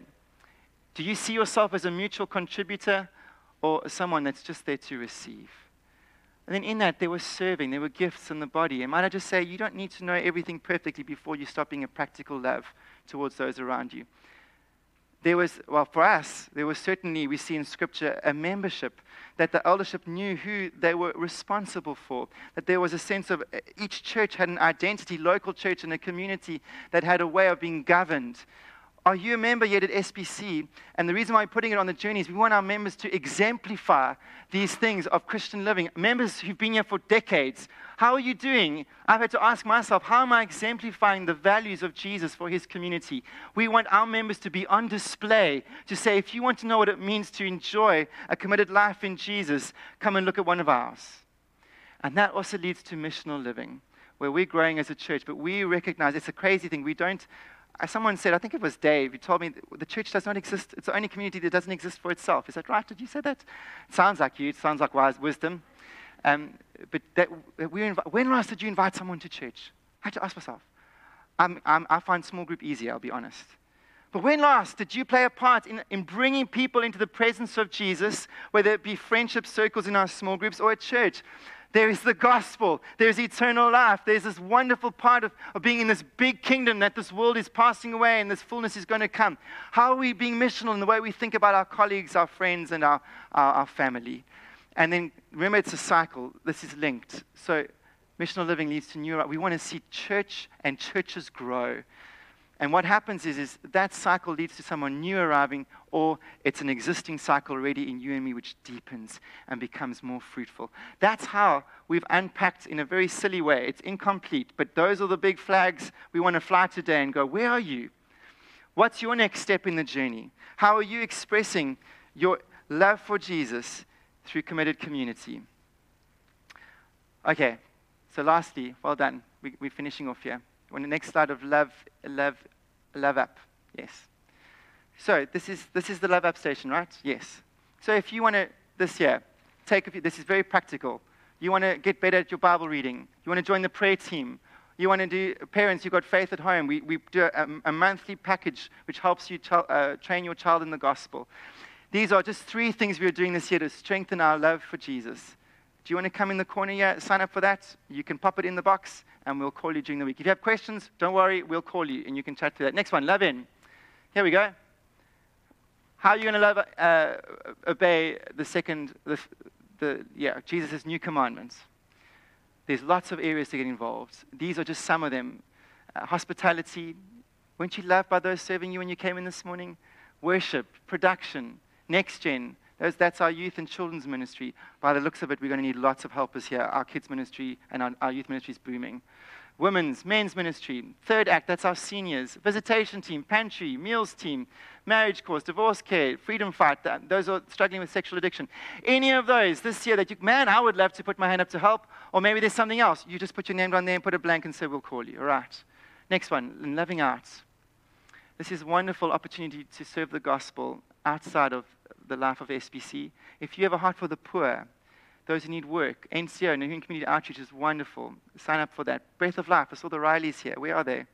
Do you see yourself as a mutual contributor or someone that's just there to receive? And then in that, there was serving, there were gifts in the body. And might I just say, you don't need to know everything perfectly before you start being a practical love towards those around you. There was, well, for us, there was certainly, we see in Scripture, a membership, that the eldership knew who they were responsible for, that there was a sense of each church had an identity, local church in a community that had a way of being governed. Are you a member yet at SBC? And the reason why we're putting it on the journey is we want our members to exemplify these things of Christian living. Members who've been here for decades, how are you doing? I've had to ask myself, how am I exemplifying the values of Jesus for his community? We want our members to be on display, to say, if you want to know what it means to enjoy a committed life in Jesus, come and look at one of ours. And that also leads to missional living, where we're growing as a church, but we recognize it's a crazy thing. We don't... Someone said, I think it was Dave, who told me the church does not exist. It's the only community that doesn't exist for itself. Is that right? Did you say that? It sounds like you. It sounds like wise wisdom. But that when last did you invite someone to church? I had to ask myself. I find small group easier, I'll be honest. But when last did you play a part in bringing people into the presence of Jesus, whether it be friendship circles in our small groups or at church? There is the gospel. There's eternal life. There's this wonderful part of being in this big kingdom that this world is passing away and this fullness is going to come. How are we being missional in the way we think about our colleagues, our friends, and our family? And then remember, it's a cycle. This is linked. So missional living leads to new life. We want to see church and churches grow. And what happens is that cycle leads to someone new arriving, or it's an existing cycle already in you and me, which deepens and becomes more fruitful. That's how we've unpacked in a very silly way. It's incomplete, but those are the big flags we want to fly today and go, where are you? What's your next step in the journey? How are you expressing your love for Jesus through committed community? Okay, so lastly, well done. We're finishing off here. On the next slide of love up, yes. So this is the love up station, right? Yes. So if you want to this year take a few. This is very practical. You want to get better at your Bible reading. You want to join the prayer team. You want to do parents who got faith at home. We do a monthly package which helps you train your child in the gospel. These are just three things we are doing this year to strengthen our love for Jesus. Do you want to come in the corner here, sign up for that? You can pop it in the box, and we'll call you during the week. If you have questions, don't worry, we'll call you, and you can chat through that. Next one, love in. Here we go. How are you going to love, obey Jesus' new commandments? There's lots of areas to get involved. These are just some of them. Hospitality. Weren't you loved by those serving you when you came in this morning? Worship, production, next gen. That's our youth and children's ministry. By the looks of it, we're going to need lots of helpers here. Our kids' ministry and our youth ministry is booming. Women's, men's ministry. Third act, that's our seniors. Visitation team, pantry, meals team, marriage course, divorce care, freedom fight. Those are struggling with sexual addiction. Any of those this year that you, man, I would love to put my hand up to help. Or maybe there's something else. You just put your name down there and put a blank and say, we'll call you. All right. Next one, loving arts. This is a wonderful opportunity to serve the gospel outside of the life of SBC. If you have a heart for the poor, those who need work, NCO, Nehuen Community Outreach is wonderful. Sign up for that. Breath of Life. I saw the Rileys here. Where are they?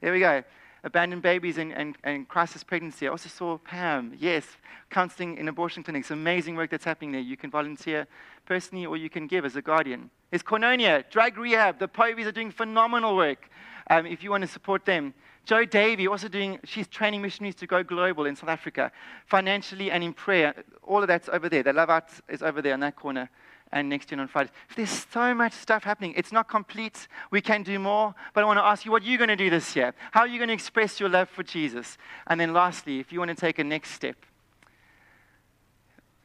There we go. Abandoned Babies and Crisis Pregnancy. I also saw Pam. Yes. Counseling in abortion clinics. Amazing work that's happening there. You can volunteer personally or you can give as a guardian. There's Cornonia. Drug Rehab. The Pobies are doing phenomenal work. If you want to support them. Jo Davey also she's training missionaries to go global in South Africa, financially and in prayer. All of that's over there. The Love Out is over there in that corner, and next year on Friday. There's so much stuff happening. It's not complete. We can do more, but I want to ask you what you're going to do this year. How are you going to express your love for Jesus? And then lastly, if you want to take a next step,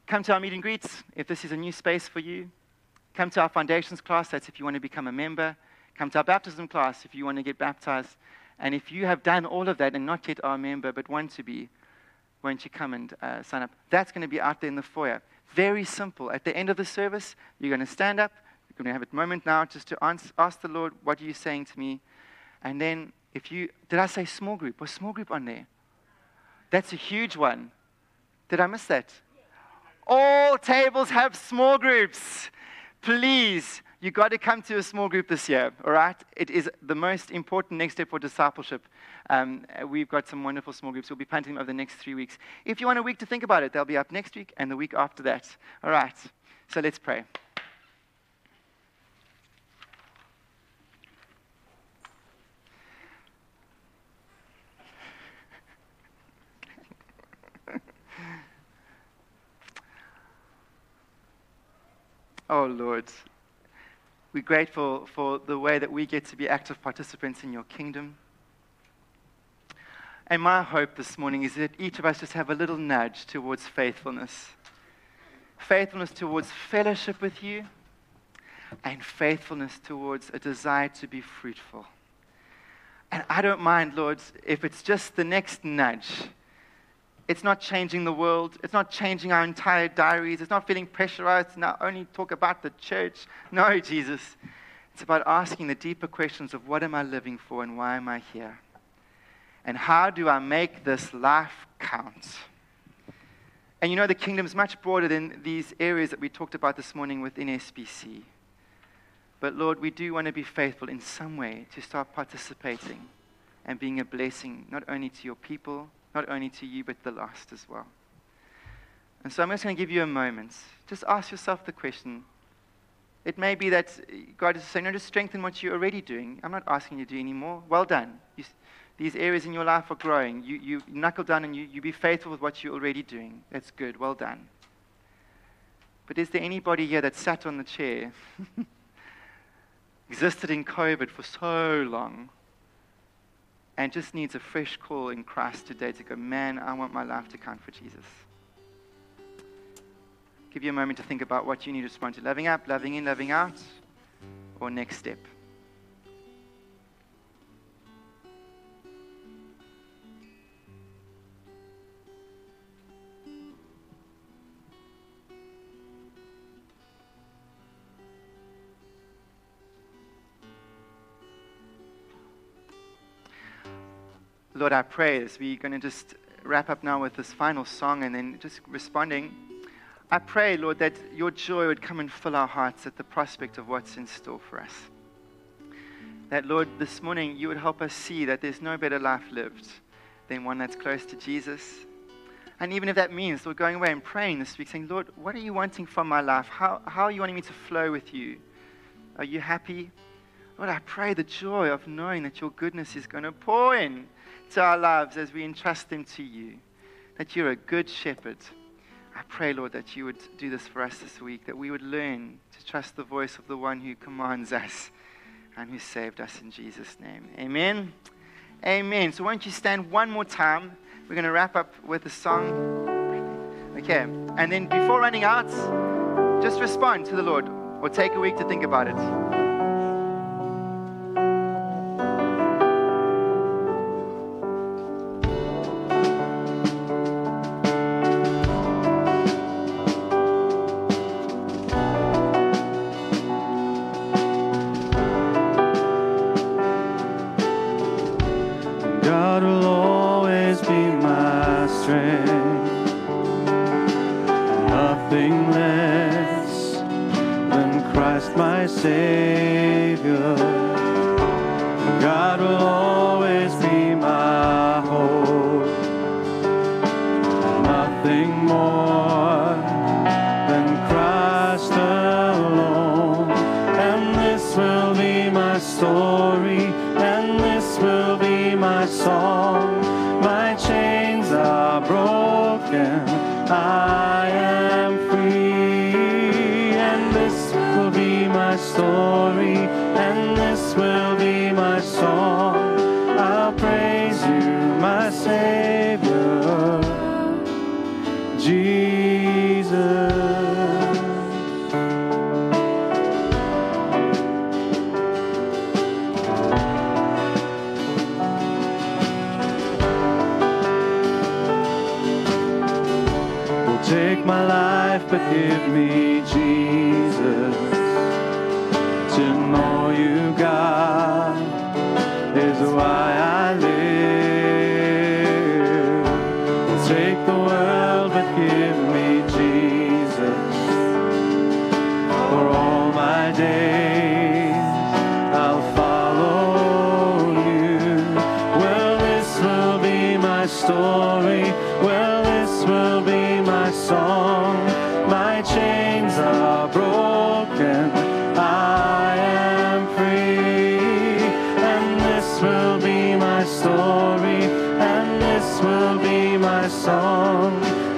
come to our meet and greets if this is a new space for you. Come to our foundations class. That's if you want to become a member. Come to our baptism class if you want to get baptized. And if you have done all of that and not yet are a member but want to be, won't you come and sign up? That's going to be out there in the foyer. Very simple. At the end of the service, you're going to stand up. You're going to have a moment now just to ask the Lord, what are you saying to me? And then did I say small group? Was small group on there? That's a huge one. Did I miss that? All tables have small groups. Please. You've got to come to a small group this year, all right? It is the most important next step for discipleship. We've got some wonderful small groups. We'll be planting them over the next 3 weeks. If you want a week to think about it, they'll be up next week and the week after that. All right, so let's pray. Oh, Lord, we're grateful for the way that we get to be active participants in your kingdom. And my hope this morning is that each of us just have a little nudge towards faithfulness. Faithfulness towards fellowship with you, and faithfulness towards a desire to be fruitful. And I don't mind, Lord, if it's just the next nudge. It's not changing the world. It's not changing our entire diaries. It's not feeling pressurized to not only talk about the church. No, Jesus. It's about asking the deeper questions of what am I living for and why am I here? And how do I make this life count? And you know, the kingdom is much broader than these areas that we talked about this morning within SBC. But Lord, we do want to be faithful in some way to start participating and being a blessing, not only to your people, not only to you, but the lost as well. And so I'm just going to give you a moment. Just ask yourself the question. It may be that God is saying, no, just strengthen what you're already doing. I'm not asking you to do any more. Well done. These areas in your life are growing. You knuckle down and you be faithful with what you're already doing. That's good. Well done. But is there anybody here that sat on the chair, existed in COVID for so long, and just needs a fresh call in Christ today to go, man, I want my life to count for Jesus? Give you a moment to think about what you need to respond to. Loving up, loving in, loving out, or next step. Lord, I pray as we're going to just wrap up now with this final song and then just responding. I pray, Lord, that your joy would come and fill our hearts at the prospect of what's in store for us. That, Lord, this morning you would help us see that there's no better life lived than one that's close to Jesus. And even if that means, Lord, going away and praying this week, saying, Lord, what are you wanting from my life? How are you wanting me to flow with you? Are you happy? Lord, I pray the joy of knowing that your goodness is going to pour in to our lives as we entrust them to you, that you're a good shepherd. I pray, Lord, that you would do this for us this week, that we would learn to trust the voice of the one who commands us and who saved us in Jesus' name. Amen. Amen. So won't you stand one more time? We're going to wrap up with a song. Okay. And then before running out, just respond to the Lord or take a week to think about it.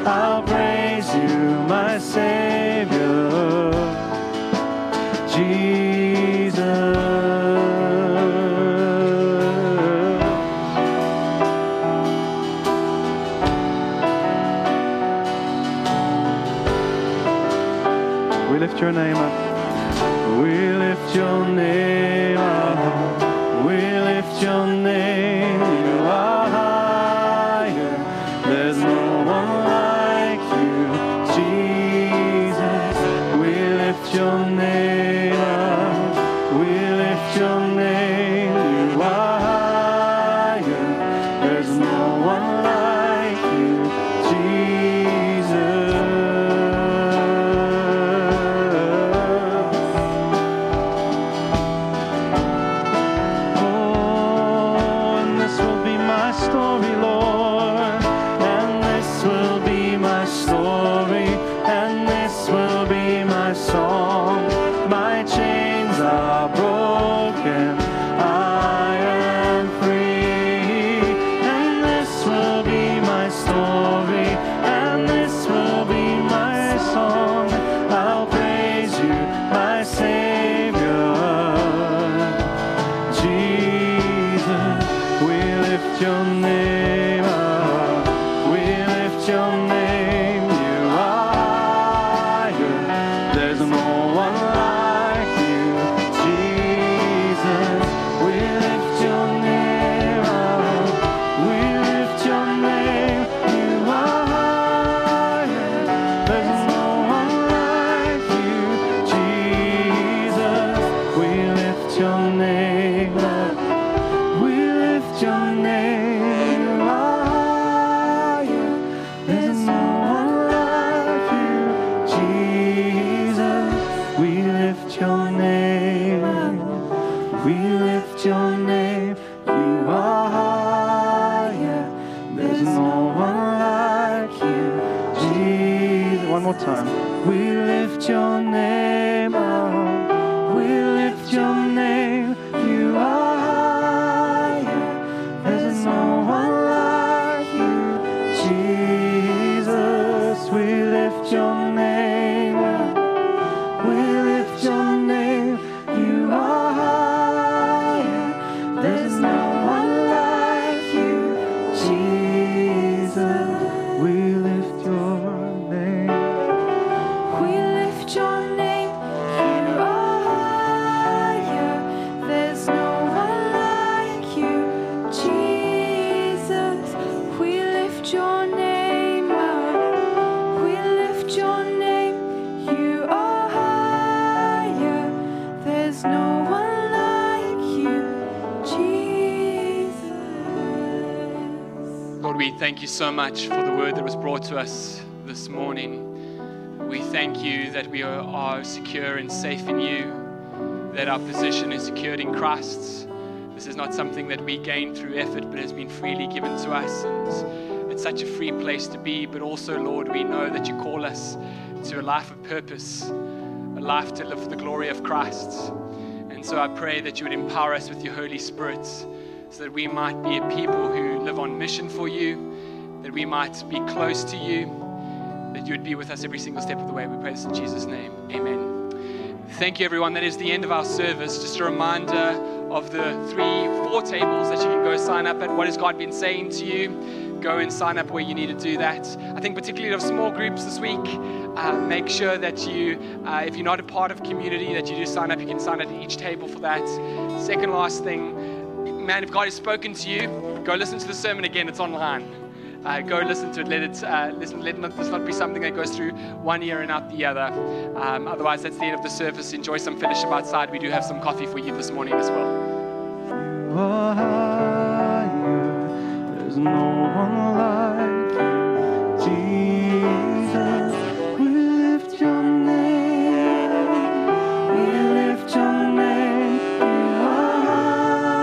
I'll praise you, my Savior, your name up. We lift your name up. We lift your name. You are higher. There's no one like you, Jesus. We lift your name up. We lift your name. You are higher. There's no one like you. Thank you so much for the word that was brought to us this morning. We thank you that we are secure and safe in you, that our position is secured in Christ. This is not something that we gain through effort, but has been freely given to us. And it's such a free place to be, but also, Lord, we know that you call us to a life of purpose, a life to live for the glory of Christ. And so I pray that you would empower us with your Holy Spirit, so that we might be a people who live on mission for you, that we might be close to you, that you would be with us every single step of the way. We pray this in Jesus' name. Amen. Thank you, everyone. That is the end of our service. Just a reminder of the 4 tables that you can go sign up at. What has God been saying to you? Go and sign up where you need to do that. I think particularly of small groups this week, make sure that you, if you're not a part of community, that you do sign up. You can sign at each table for that. Second last thing, man, if God has spoken to you, go listen to the sermon again. It's online. Go listen to it. Let this not be something that goes through one ear and out the other. Otherwise, that's the end of the service. Enjoy some fellowship outside. We do have some coffee for you this morning as well.